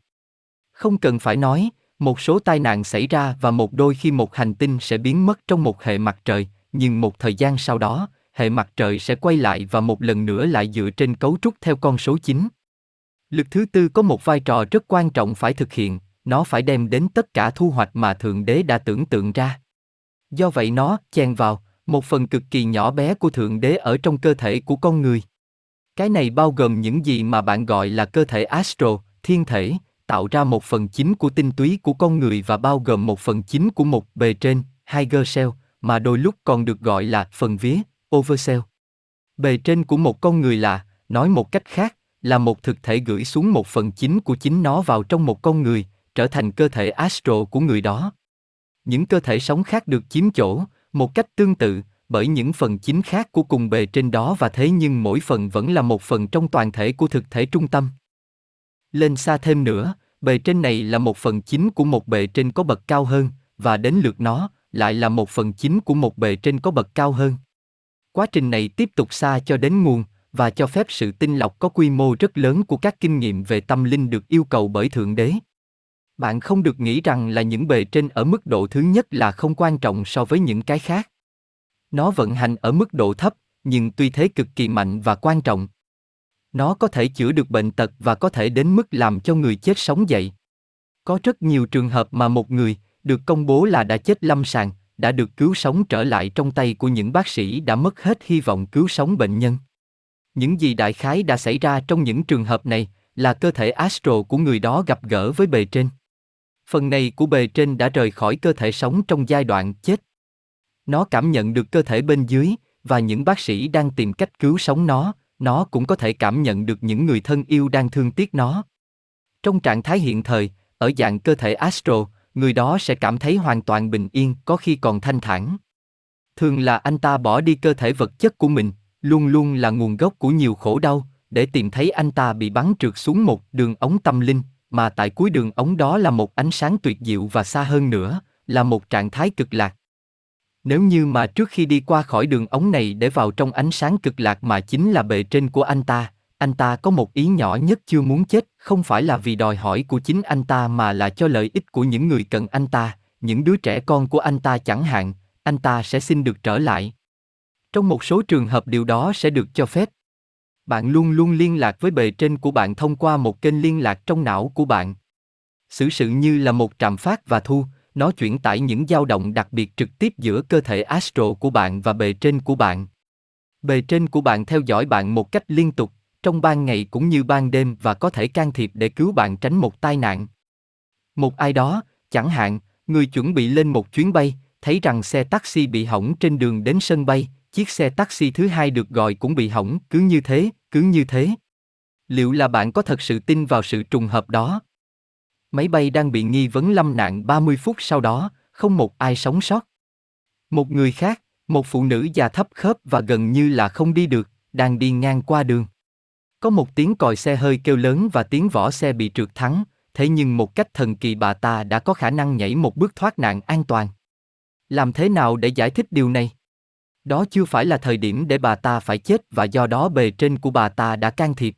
Không cần phải nói, một số tai nạn xảy ra và một đôi khi một hành tinh sẽ biến mất trong một hệ mặt trời, nhưng một thời gian sau đó, hệ mặt trời sẽ quay lại và một lần nữa lại dựa trên cấu trúc theo con số 9. Lực thứ tư có một vai trò rất quan trọng phải thực hiện, nó phải đem đến tất cả thu hoạch mà Thượng Đế đã tưởng tượng ra. Do vậy nó chèn vào một phần cực kỳ nhỏ bé của Thượng Đế ở trong cơ thể của con người. Cái này bao gồm những gì mà bạn gọi là cơ thể astro, thiên thể, tạo ra một phần chính của tinh túy của con người và bao gồm một phần chính của một bề trên, higher cell, mà đôi lúc còn được gọi là phần vía, overcell. Bề trên của một con người là, nói một cách khác, là một thực thể gửi xuống một phần chính của chính nó vào trong một con người, trở thành cơ thể astro của người đó. Những cơ thể sống khác được chiếm chỗ, một cách tương tự, bởi những phần chính khác của cùng bề trên đó, và thế nhưng mỗi phần vẫn là một phần trong toàn thể của thực thể trung tâm. Lên xa thêm nữa, bề trên này là một phần chính của một bề trên có bậc cao hơn, và đến lượt nó lại là một phần chính của một bề trên có bậc cao hơn. Quá trình này tiếp tục xa cho đến nguồn, và cho phép sự tinh lọc có quy mô rất lớn của các kinh nghiệm về tâm linh được yêu cầu bởi Thượng Đế. Bạn không được nghĩ rằng là những bề trên ở mức độ thứ nhất là không quan trọng so với những cái khác. Nó vận hành ở mức độ thấp, nhưng tuy thế cực kỳ mạnh và quan trọng. Nó có thể chữa được bệnh tật và có thể đến mức làm cho người chết sống dậy. Có rất nhiều trường hợp mà một người được công bố là đã chết lâm sàng, đã được cứu sống trở lại trong tay của những bác sĩ đã mất hết hy vọng cứu sống bệnh nhân. Những gì đại khái đã xảy ra trong những trường hợp này là cơ thể astro của người đó gặp gỡ với bề trên. Phần này của bề trên đã rời khỏi cơ thể sống trong giai đoạn chết. Nó cảm nhận được cơ thể bên dưới, và những bác sĩ đang tìm cách cứu sống nó cũng có thể cảm nhận được những người thân yêu đang thương tiếc nó. Trong trạng thái hiện thời, ở dạng cơ thể astro, người đó sẽ cảm thấy hoàn toàn bình yên, có khi còn thanh thản. Thường là anh ta bỏ đi cơ thể vật chất của mình, luôn luôn là nguồn gốc của nhiều khổ đau, để tìm thấy anh ta bị bắn trượt xuống một đường ống tâm linh, mà tại cuối đường ống đó là một ánh sáng tuyệt diệu, và xa hơn nữa, là một trạng thái cực lạc. Nếu như mà trước khi đi qua khỏi đường ống này để vào trong ánh sáng cực lạc mà chính là bề trên của anh ta có một ý nhỏ nhất chưa muốn chết, không phải là vì đòi hỏi của chính anh ta mà là cho lợi ích của những người cần anh ta, những đứa trẻ con của anh ta chẳng hạn, anh ta sẽ xin được trở lại. Trong một số trường hợp điều đó sẽ được cho phép. Bạn luôn luôn liên lạc với bề trên của bạn thông qua một kênh liên lạc trong não của bạn. Xử sự như là một trạm phát và thu, nó chuyển tải những dao động đặc biệt trực tiếp giữa cơ thể astro của bạn và bề trên của bạn. Bề trên của bạn theo dõi bạn một cách liên tục, trong ban ngày cũng như ban đêm, và có thể can thiệp để cứu bạn tránh một tai nạn. Một ai đó, chẳng hạn, người chuẩn bị lên một chuyến bay, thấy rằng xe taxi bị hỏng trên đường đến sân bay, chiếc xe taxi thứ hai được gọi cũng bị hỏng, cứ như thế. Liệu là bạn có thật sự tin vào sự trùng hợp đó? Máy bay đang bị nghi vấn lâm nạn 30 phút sau đó, không một ai sống sót. Một người khác, một phụ nữ già thấp khớp và gần như là không đi được, đang đi ngang qua đường. Có một tiếng còi xe hơi kêu lớn và tiếng vỏ xe bị trượt thắng, thế nhưng một cách thần kỳ bà ta đã có khả năng nhảy một bước thoát nạn an toàn. Làm thế nào để giải thích điều này? Đó chưa phải là thời điểm để bà ta phải chết, và do đó bề trên của bà ta đã can thiệp.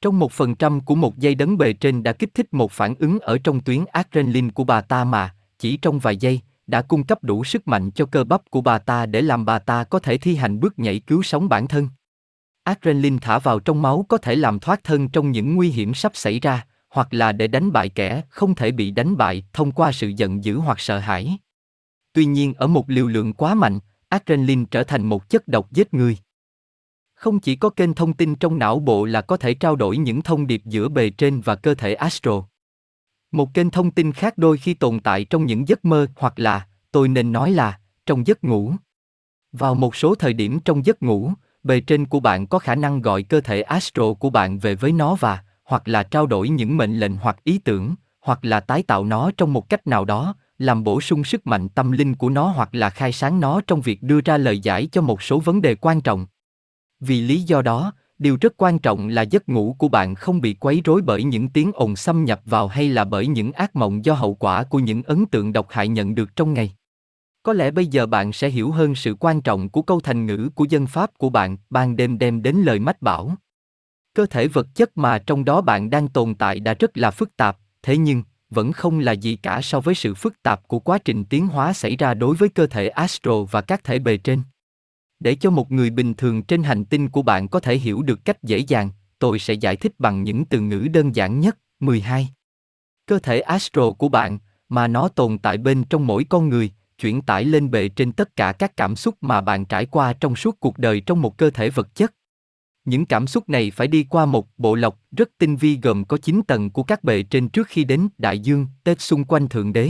Trong 1% của một giây, đấng bề trên đã kích thích một phản ứng ở trong tuyến adrenaline của bà ta mà, chỉ trong vài giây, đã cung cấp đủ sức mạnh cho cơ bắp của bà ta để làm bà ta có thể thi hành bước nhảy cứu sống bản thân. Adrenaline thả vào trong máu có thể làm thoát thân trong những nguy hiểm sắp xảy ra, hoặc là để đánh bại kẻ không thể bị đánh bại thông qua sự giận dữ hoặc sợ hãi. Tuy nhiên ở một liều lượng quá mạnh, adrenaline trở thành một chất độc giết người. Không chỉ có kênh thông tin trong não bộ là có thể trao đổi những thông điệp giữa bề trên và cơ thể astral. Một kênh thông tin khác đôi khi tồn tại trong những giấc mơ hoặc là, tôi nên nói là, trong giấc ngủ. Vào một số thời điểm trong giấc ngủ, bề trên của bạn có khả năng gọi cơ thể astral của bạn về với nó và, hoặc là trao đổi những mệnh lệnh hoặc ý tưởng, hoặc là tái tạo nó trong một cách nào đó, làm bổ sung sức mạnh tâm linh của nó hoặc là khai sáng nó trong việc đưa ra lời giải cho một số vấn đề quan trọng. Vì lý do đó, điều rất quan trọng là giấc ngủ của bạn không bị quấy rối bởi những tiếng ồn xâm nhập vào hay là bởi những ác mộng do hậu quả của những ấn tượng độc hại nhận được trong ngày. Có lẽ bây giờ bạn sẽ hiểu hơn sự quan trọng của câu thành ngữ của dân Pháp của bạn, ban đêm đem đến lời mách bảo. Cơ thể vật chất mà trong đó bạn đang tồn tại đã rất là phức tạp, thế nhưng, vẫn không là gì cả so với sự phức tạp của quá trình tiến hóa xảy ra đối với cơ thể astral và các thể bề trên. Để cho một người bình thường trên hành tinh của bạn có thể hiểu được cách dễ dàng, tôi sẽ giải thích bằng những từ ngữ đơn giản nhất. 12. Cơ thể astral của bạn, mà nó tồn tại bên trong mỗi con người, chuyển tải lên bề trên tất cả các cảm xúc mà bạn trải qua trong suốt cuộc đời trong một cơ thể vật chất. Những cảm xúc này phải đi qua một bộ lọc rất tinh vi gồm có 9 tầng của các bề trên trước khi đến đại dương, tết xung quanh Thượng Đế.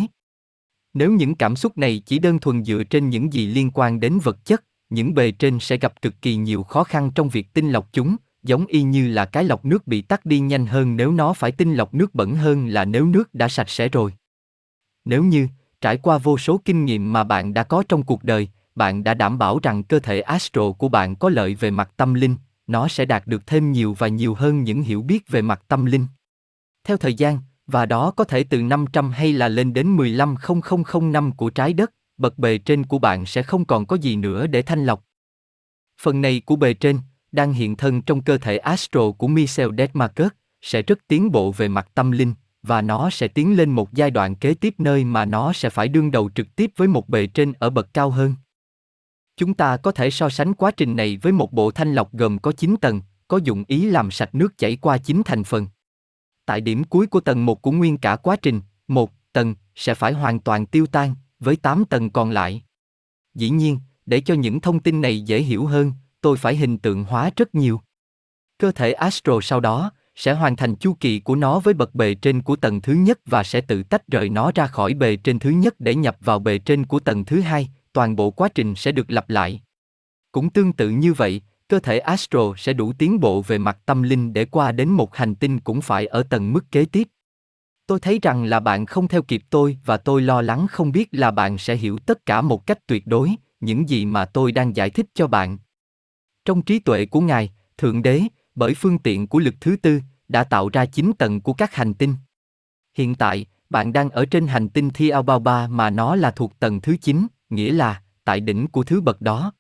Nếu những cảm xúc này chỉ đơn thuần dựa trên những gì liên quan đến vật chất, những bề trên sẽ gặp cực kỳ nhiều khó khăn trong việc tinh lọc chúng, giống y như là cái lọc nước bị tắt đi nhanh hơn nếu nó phải tinh lọc nước bẩn hơn là nếu nước đã sạch sẽ rồi. Nếu như, trải qua vô số kinh nghiệm mà bạn đã có trong cuộc đời, bạn đã đảm bảo rằng cơ thể astral của bạn có lợi về mặt tâm linh, nó sẽ đạt được thêm nhiều và nhiều hơn những hiểu biết về mặt tâm linh. Theo thời gian, và đó có thể từ 500 hay là lên đến 15,000 năm của trái đất, bậc bề trên của bạn sẽ không còn có gì nữa để thanh lọc. Phần này của bề trên, đang hiện thân trong cơ thể astral của Michel sẽ rất tiến bộ về mặt tâm linh, và nó sẽ tiến lên một giai đoạn kế tiếp nơi mà nó sẽ phải đương đầu trực tiếp với một bề trên ở bậc cao hơn. Chúng ta có thể so sánh quá trình này với một bộ thanh lọc gồm có 9 tầng, có dụng ý làm sạch nước chảy qua 9 thành phần. Tại điểm cuối của tầng 1 của nguyên cả quá trình, 1 tầng sẽ phải hoàn toàn tiêu tan, với 8 tầng còn lại. Dĩ nhiên, để cho những thông tin này dễ hiểu hơn, tôi phải hình tượng hóa rất nhiều. Cơ thể astral sau đó sẽ hoàn thành chu kỳ của nó với bậc bề trên của tầng thứ nhất và sẽ tự tách rời nó ra khỏi bề trên thứ nhất để nhập vào bề trên của tầng thứ hai. Toàn bộ quá trình sẽ được lặp lại. Cũng tương tự như vậy, cơ thể astral sẽ đủ tiến bộ về mặt tâm linh để qua đến một hành tinh cũng phải ở tầng mức kế tiếp. Tôi thấy rằng là bạn không theo kịp tôi và tôi lo lắng không biết là bạn sẽ hiểu tất cả một cách tuyệt đối, những gì mà tôi đang giải thích cho bạn. Trong trí tuệ của Ngài, Thượng Đế, bởi phương tiện của lực thứ tư, đã tạo ra 9 tầng của các hành tinh. Hiện tại, bạn đang ở trên hành tinh Thiaoouba mà nó là thuộc tầng thứ 9. Nghĩa là, tại đỉnh của thứ bậc đó.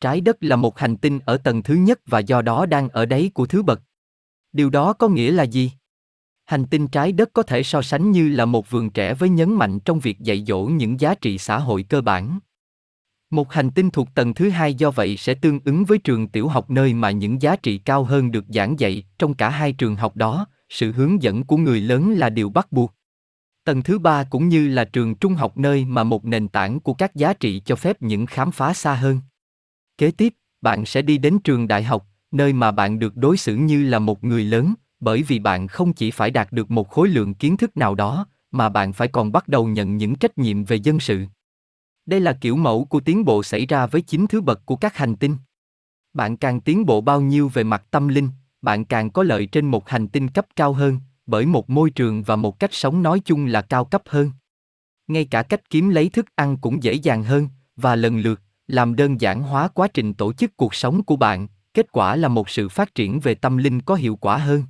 Trái đất là một hành tinh ở tầng thứ nhất và do đó đang ở đáy của thứ bậc. Điều đó có nghĩa là gì? Hành tinh trái đất có thể so sánh như là một vườn trẻ với nhấn mạnh trong việc dạy dỗ những giá trị xã hội cơ bản. Một hành tinh thuộc tầng thứ hai do vậy sẽ tương ứng với trường tiểu học nơi mà những giá trị cao hơn được giảng dạy. Trong cả hai trường học đó, sự hướng dẫn của người lớn là điều bắt buộc. Tầng thứ ba cũng như là trường trung học nơi mà một nền tảng của các giá trị cho phép những khám phá xa hơn. Kế tiếp, bạn sẽ đi đến trường đại học, nơi mà bạn được đối xử như là một người lớn, bởi vì bạn không chỉ phải đạt được một khối lượng kiến thức nào đó, mà bạn phải còn bắt đầu nhận những trách nhiệm về dân sự. Đây là kiểu mẫu của tiến bộ xảy ra với 9 thứ bậc của các hành tinh. Bạn càng tiến bộ bao nhiêu về mặt tâm linh, bạn càng có lợi trên một hành tinh cấp cao hơn, bởi một môi trường và một cách sống nói chung là cao cấp hơn. Ngay cả cách kiếm lấy thức ăn cũng dễ dàng hơn, và lần lượt, làm đơn giản hóa quá trình tổ chức cuộc sống của bạn, kết quả là một sự phát triển về tâm linh có hiệu quả hơn.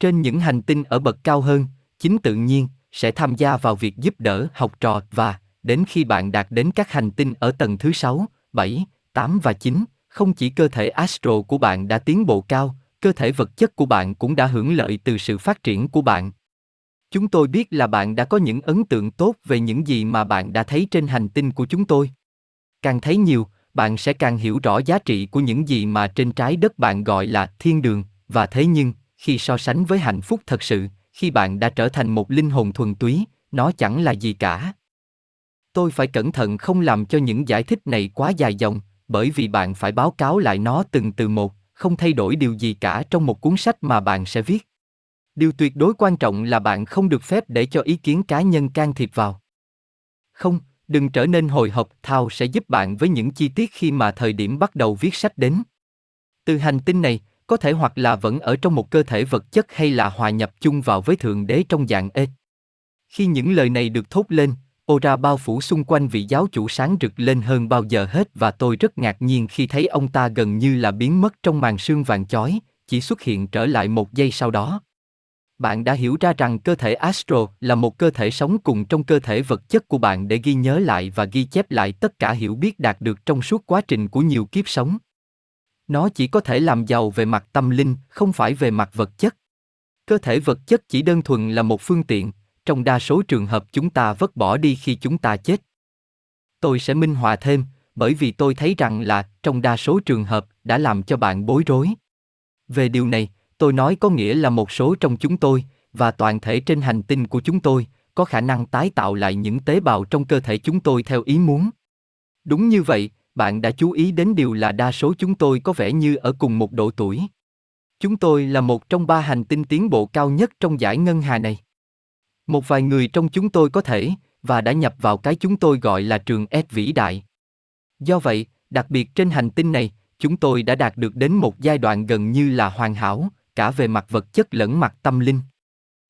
Trên những hành tinh ở bậc cao hơn, chính tự nhiên sẽ tham gia vào việc giúp đỡ học trò và, đến khi bạn đạt đến các hành tinh ở tầng thứ 6, 7, 8 và 9, không chỉ cơ thể astral của bạn đã tiến bộ cao, cơ thể vật chất của bạn cũng đã hưởng lợi từ sự phát triển của bạn. Chúng tôi biết là bạn đã có những ấn tượng tốt về những gì mà bạn đã thấy trên hành tinh của chúng tôi. Càng thấy nhiều, bạn sẽ càng hiểu rõ giá trị của những gì mà trên trái đất bạn gọi là thiên đường. Và thế nhưng, khi so sánh với hạnh phúc thật sự, khi bạn đã trở thành một linh hồn thuần túy, nó chẳng là gì cả. Tôi phải cẩn thận không làm cho những giải thích này quá dài dòng, bởi vì bạn phải báo cáo lại nó từng từ một, không thay đổi điều gì cả trong một cuốn sách mà bạn sẽ viết. Điều tuyệt đối quan trọng là bạn không được phép để cho ý kiến cá nhân can thiệp vào. Không, đừng trở nên hồi hộp, Thao sẽ giúp bạn với những chi tiết khi mà thời điểm bắt đầu viết sách đến. Từ hành tinh này, có thể hoặc là vẫn ở trong một cơ thể vật chất hay là hòa nhập chung vào với Thượng Đế trong dạng Es. Khi những lời này được thốt lên, aura bao phủ xung quanh vị giáo chủ sáng rực lên hơn bao giờ hết, và tôi rất ngạc nhiên khi thấy ông ta gần như là biến mất trong màn sương vàng chói, chỉ xuất hiện trở lại một giây sau đó. Bạn đã hiểu ra rằng cơ thể astro là một cơ thể sống cùng trong cơ thể vật chất của bạn để ghi nhớ lại và ghi chép lại tất cả hiểu biết đạt được trong suốt quá trình của nhiều kiếp sống. Nó chỉ có thể làm giàu về mặt tâm linh, không phải về mặt vật chất. Cơ thể vật chất chỉ đơn thuần là một phương tiện, trong đa số trường hợp chúng ta vứt bỏ đi khi chúng ta chết. Tôi sẽ minh họa thêm, bởi vì tôi thấy rằng là trong đa số trường hợp đã làm cho bạn bối rối. Về điều này, tôi nói có nghĩa là một số trong chúng tôi, và toàn thể trên hành tinh của chúng tôi, có khả năng tái tạo lại những tế bào trong cơ thể chúng tôi theo ý muốn. Đúng như vậy, bạn đã chú ý đến điều là đa số chúng tôi có vẻ như ở cùng một độ tuổi. Chúng tôi là một trong 3 hành tinh tiến bộ cao nhất trong dải ngân hà này. Một vài người trong chúng tôi có thể, và đã nhập vào cái chúng tôi gọi là trường Es vĩ đại. Do vậy, đặc biệt trên hành tinh này, chúng tôi đã đạt được đến một giai đoạn gần như là hoàn hảo, cả về mặt vật chất lẫn mặt tâm linh.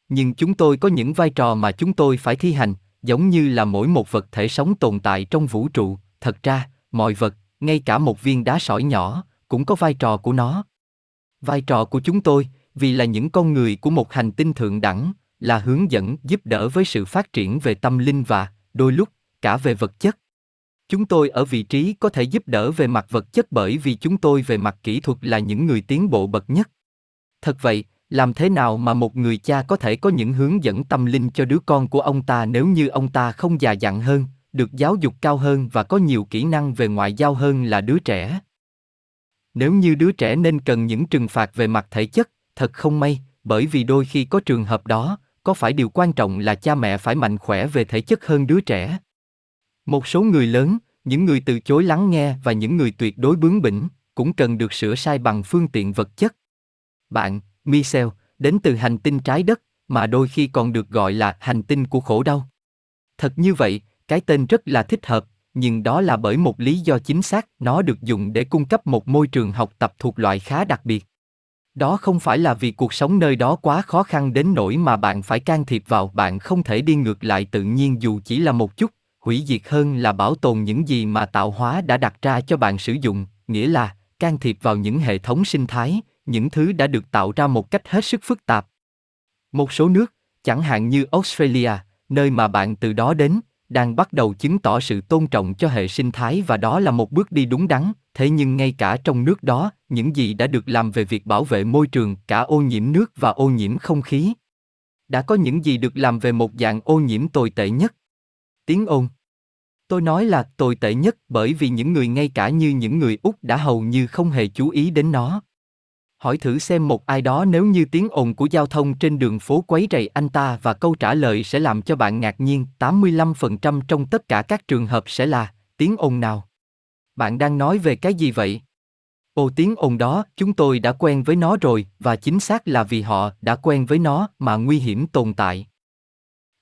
Nhưng chúng tôi có những vai trò mà chúng tôi phải thi hành, giống như là mỗi một vật thể sống tồn tại trong vũ trụ. Thật ra, mọi vật, ngay cả một viên đá sỏi nhỏ, cũng có vai trò của nó. Vai trò của chúng tôi, vì là những con người của một hành tinh thượng đẳng, là hướng dẫn giúp đỡ với sự phát triển về tâm linh và, đôi lúc, cả về vật chất. Chúng tôi ở vị trí có thể giúp đỡ về mặt vật chất bởi vì chúng tôi về mặt kỹ thuật là những người tiến bộ bậc nhất. Thật vậy, làm thế nào mà một người cha có thể có những hướng dẫn tâm linh cho đứa con của ông ta nếu như ông ta không già dặn hơn, được giáo dục cao hơn và có nhiều kỹ năng về ngoại giao hơn là đứa trẻ? Nếu như đứa trẻ nên cần những trừng phạt về mặt thể chất, thật không may, bởi vì đôi khi có trường hợp đó, có phải điều quan trọng là cha mẹ phải mạnh khỏe về thể chất hơn đứa trẻ? Một số người lớn, những người từ chối lắng nghe và những người tuyệt đối bướng bỉnh, cũng cần được sửa sai bằng phương tiện vật chất. Bạn, Michel, đến từ hành tinh trái đất, mà đôi khi còn được gọi là hành tinh của khổ đau. Thật như vậy, cái tên rất là thích hợp, nhưng đó là bởi một lý do chính xác, nó được dùng để cung cấp một môi trường học tập thuộc loại khá đặc biệt. Đó không phải là vì cuộc sống nơi đó quá khó khăn đến nỗi mà bạn phải can thiệp vào, bạn không thể đi ngược lại tự nhiên dù chỉ là một chút, hủy diệt hơn là bảo tồn những gì mà tạo hóa đã đặt ra cho bạn sử dụng, nghĩa là can thiệp vào những hệ thống sinh thái, những thứ đã được tạo ra một cách hết sức phức tạp. Một số nước, chẳng hạn như Australia, nơi mà bạn từ đó đến, đang bắt đầu chứng tỏ sự tôn trọng cho hệ sinh thái và đó là một bước đi đúng đắn, thế nhưng ngay cả trong nước đó, những gì đã được làm về việc bảo vệ môi trường, cả ô nhiễm nước và ô nhiễm không khí. Đã có những gì được làm về một dạng ô nhiễm tồi tệ nhất. Tiếng ồn. Tôi nói là tồi tệ nhất bởi vì những người ngay cả như những người Úc đã hầu như không hề chú ý đến nó. Hỏi thử xem một ai đó nếu như tiếng ồn của giao thông trên đường phố quấy rầy anh ta và câu trả lời sẽ làm cho bạn ngạc nhiên. 85% trong tất cả các trường hợp sẽ là tiếng ồn nào? Bạn đang nói về cái gì vậy? Ồ, tiếng ồn đó, chúng tôi đã quen với nó rồi và chính xác là vì họ đã quen với nó mà nguy hiểm tồn tại.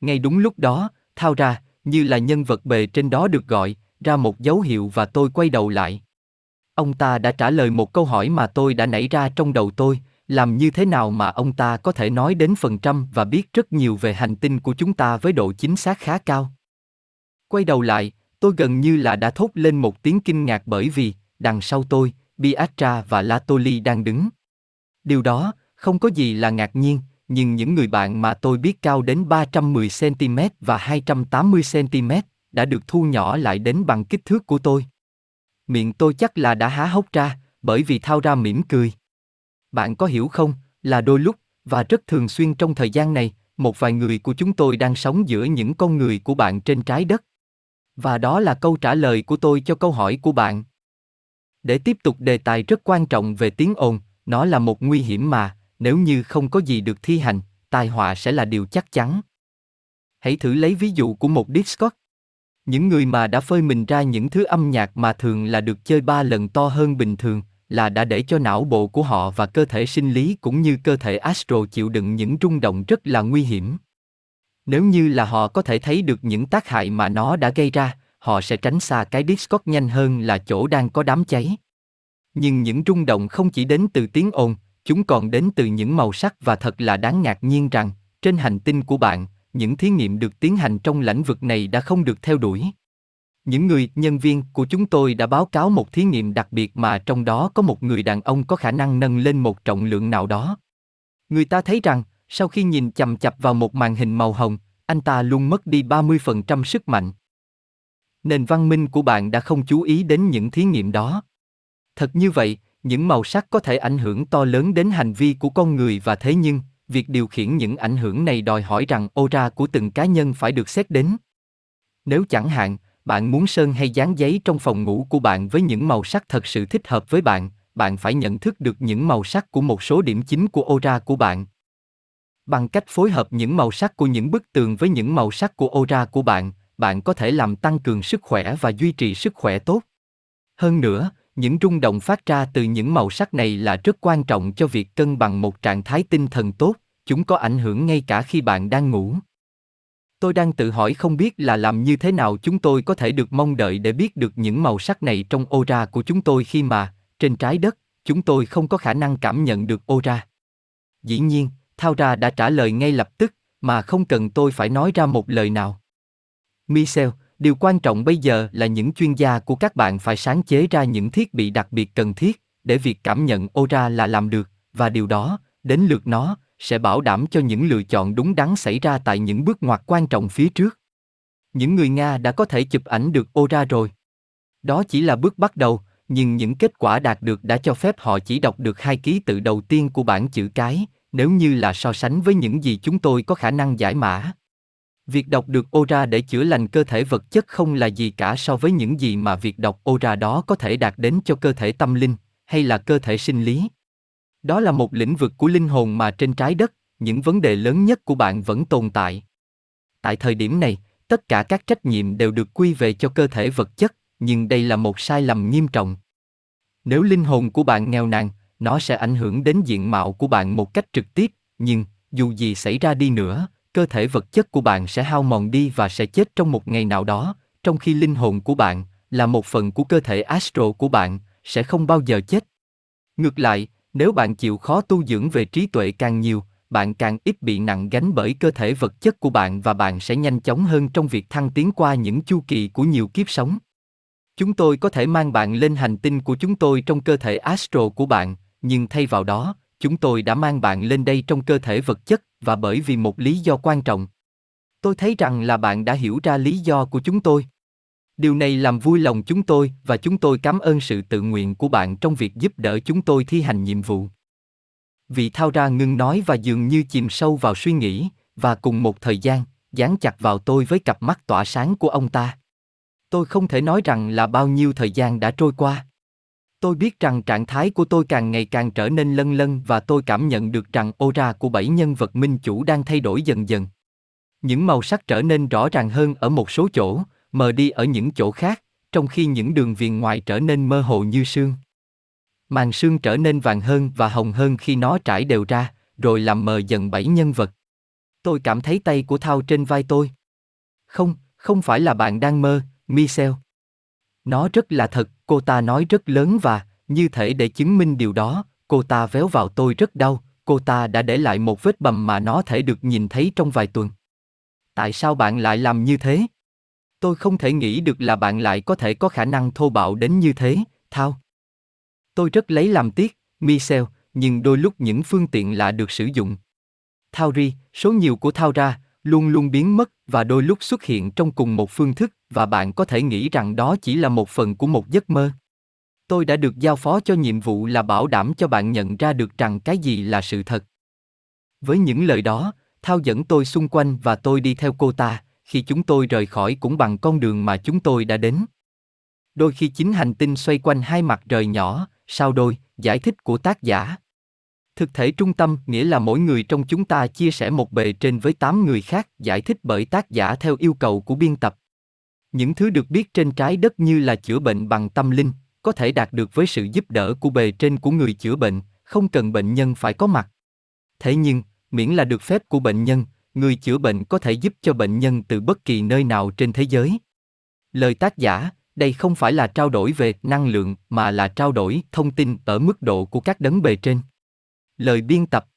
Ngay đúng lúc đó, thao ra, như là nhân vật bề trên đó được gọi, ra một dấu hiệu và tôi quay đầu lại. Ông ta đã trả lời một câu hỏi mà tôi đã nảy ra trong đầu tôi, làm như thế nào mà ông ta có thể nói đến phần trăm và biết rất nhiều về hành tinh của chúng ta với độ chính xác khá cao. Quay đầu lại, tôi gần như là đã thốt lên một tiếng kinh ngạc bởi vì, đằng sau tôi, Biatra và Latoli đang đứng. Điều đó, không có gì là ngạc nhiên, nhưng những người bạn mà tôi biết cao đến 310cm và 280cm đã được thu nhỏ lại đến bằng kích thước của tôi. Miệng tôi chắc là đã há hốc ra, bởi vì thao ra mỉm cười. Bạn có hiểu không, là đôi lúc, và rất thường xuyên trong thời gian này, một vài người của chúng tôi đang sống giữa những con người của bạn trên trái đất. Và đó là câu trả lời của tôi cho câu hỏi của bạn. Để tiếp tục đề tài rất quan trọng về tiếng ồn, nó là một nguy hiểm mà, nếu như không có gì được thi hành, tai họa sẽ là điều chắc chắn. Hãy thử lấy ví dụ của một discord. Những người mà đã phơi mình ra những thứ âm nhạc mà thường là được chơi 3 lần to hơn bình thường là đã để cho não bộ của họ và cơ thể sinh lý cũng như cơ thể astral chịu đựng những rung động rất là nguy hiểm. Nếu như là họ có thể thấy được những tác hại mà nó đã gây ra, họ sẽ tránh xa cái discord nhanh hơn là chỗ đang có đám cháy. Nhưng những rung động không chỉ đến từ tiếng ồn, chúng còn đến từ những màu sắc, và thật là đáng ngạc nhiên rằng, trên hành tinh của bạn, những thí nghiệm được tiến hành trong lĩnh vực này đã không được theo đuổi. Những người nhân viên của chúng tôi đã báo cáo một thí nghiệm đặc biệt mà trong đó có một người đàn ông có khả năng nâng lên một trọng lượng nào đó. Người ta thấy rằng, sau khi nhìn chằm chặp vào một màn hình màu hồng, anh ta luôn mất đi 30% sức mạnh. Nền văn minh của bạn đã không chú ý đến những thí nghiệm đó. Thật như vậy, những màu sắc có thể ảnh hưởng to lớn đến hành vi của con người, và thế nhưng, việc điều khiển những ảnh hưởng này đòi hỏi rằng aura của từng cá nhân phải được xét đến. Nếu chẳng hạn, bạn muốn sơn hay dán giấy trong phòng ngủ của bạn với những màu sắc thật sự thích hợp với bạn, bạn phải nhận thức được những màu sắc của một số điểm chính của aura của bạn. Bằng cách phối hợp những màu sắc của những bức tường với những màu sắc của aura của bạn, bạn có thể làm tăng cường sức khỏe và duy trì sức khỏe tốt. Hơn nữa, những rung động phát ra từ những màu sắc này là rất quan trọng cho việc cân bằng một trạng thái tinh thần tốt, chúng có ảnh hưởng ngay cả khi bạn đang ngủ. Tôi đang tự hỏi không biết là làm như thế nào chúng tôi có thể được mong đợi để biết được những màu sắc này trong aura của chúng tôi khi mà, trên trái đất, chúng tôi không có khả năng cảm nhận được aura. Dĩ nhiên, Thiaoouba đã trả lời ngay lập tức, mà không cần tôi phải nói ra một lời nào. Michel, điều quan trọng bây giờ là những chuyên gia của các bạn phải sáng chế ra những thiết bị đặc biệt cần thiết để việc cảm nhận aura là làm được, và điều đó, đến lượt nó, sẽ bảo đảm cho những lựa chọn đúng đắn xảy ra tại những bước ngoặt quan trọng phía trước. Những người Nga đã có thể chụp ảnh được aura rồi. Đó chỉ là bước bắt đầu, nhưng những kết quả đạt được đã cho phép họ chỉ đọc được 2 ký tự đầu tiên của bảng chữ cái, nếu như là so sánh với những gì chúng tôi có khả năng giải mã. Việc đọc được aura để chữa lành cơ thể vật chất không là gì cả so với những gì mà việc đọc aura đó có thể đạt đến cho cơ thể tâm linh, hay là cơ thể sinh lý. Đó là một lĩnh vực của linh hồn mà trên trái đất, những vấn đề lớn nhất của bạn vẫn tồn tại. Tại thời điểm này, tất cả các trách nhiệm đều được quy về cho cơ thể vật chất, nhưng đây là một sai lầm nghiêm trọng. Nếu linh hồn của bạn nghèo nàn, nó sẽ ảnh hưởng đến diện mạo của bạn một cách trực tiếp, nhưng dù gì xảy ra đi nữa, cơ thể vật chất của bạn sẽ hao mòn đi và sẽ chết trong một ngày nào đó, trong khi linh hồn của bạn, là một phần của cơ thể astral của bạn, sẽ không bao giờ chết. Ngược lại, nếu bạn chịu khó tu dưỡng về trí tuệ càng nhiều, bạn càng ít bị nặng gánh bởi cơ thể vật chất của bạn và bạn sẽ nhanh chóng hơn trong việc thăng tiến qua những chu kỳ của nhiều kiếp sống. Chúng tôi có thể mang bạn lên hành tinh của chúng tôi trong cơ thể astral của bạn, nhưng thay vào đó, chúng tôi đã mang bạn lên đây trong cơ thể vật chất, và bởi vì một lý do quan trọng. Tôi thấy rằng là bạn đã hiểu ra lý do của chúng tôi. Điều này làm vui lòng chúng tôi và chúng tôi cảm ơn sự tự nguyện của bạn trong việc giúp đỡ chúng tôi thi hành nhiệm vụ. Vị Thiaoouba ngưng nói và dường như chìm sâu vào suy nghĩ, và cùng một thời gian, dán chặt vào tôi với cặp mắt tỏa sáng của ông ta. Tôi không thể nói rằng là bao nhiêu thời gian đã trôi qua. Tôi biết rằng trạng thái của tôi càng ngày càng trở nên lâng lâng và tôi cảm nhận được rằng aura của 7 nhân vật minh chủ đang thay đổi dần dần. Những màu sắc trở nên rõ ràng hơn ở một số chỗ, mờ đi ở những chỗ khác, trong khi những đường viền ngoài trở nên mơ hồ như sương. Màn sương trở nên vàng hơn và hồng hơn khi nó trải đều ra, rồi làm mờ dần 7 nhân vật. Tôi cảm thấy tay của Thao trên vai tôi. Không, không phải là bạn đang mơ, Michel. Nó rất là thật, cô ta nói rất lớn và, như thể để chứng minh điều đó, cô ta véo vào tôi rất đau, cô ta đã để lại một vết bầm mà nó thể được nhìn thấy trong vài tuần. Tại sao bạn lại làm như thế? Tôi không thể nghĩ được là bạn lại có thể có khả năng thô bạo đến như thế, Thao. Tôi rất lấy làm tiếc, Michel, nhưng đôi lúc những phương tiện lạ được sử dụng. Theory, số nhiều của Thiaoouba, luôn luôn biến mất và đôi lúc xuất hiện trong cùng một phương thức và bạn có thể nghĩ rằng đó chỉ là một phần của một giấc mơ. Tôi đã được giao phó cho nhiệm vụ là bảo đảm cho bạn nhận ra được rằng cái gì là sự thật. Với những lời đó, Thao dẫn tôi xung quanh và tôi đi theo cô ta, khi chúng tôi rời khỏi cũng bằng con đường mà chúng tôi đã đến. Đôi khi chính hành tinh xoay quanh hai mặt trời nhỏ, sao đôi, giải thích của tác giả. Thực thể trung tâm nghĩa là mỗi người trong chúng ta chia sẻ một bề trên với 8 người khác, giải thích bởi tác giả theo yêu cầu của biên tập. Những thứ được biết trên trái đất như là chữa bệnh bằng tâm linh, có thể đạt được với sự giúp đỡ của bề trên của người chữa bệnh, không cần bệnh nhân phải có mặt. Thế nhưng, miễn là được phép của bệnh nhân, người chữa bệnh có thể giúp cho bệnh nhân từ bất kỳ nơi nào trên thế giới. Lời tác giả, đây không phải là trao đổi về năng lượng mà là trao đổi thông tin ở mức độ của các đấng bề trên. Lời biên tập.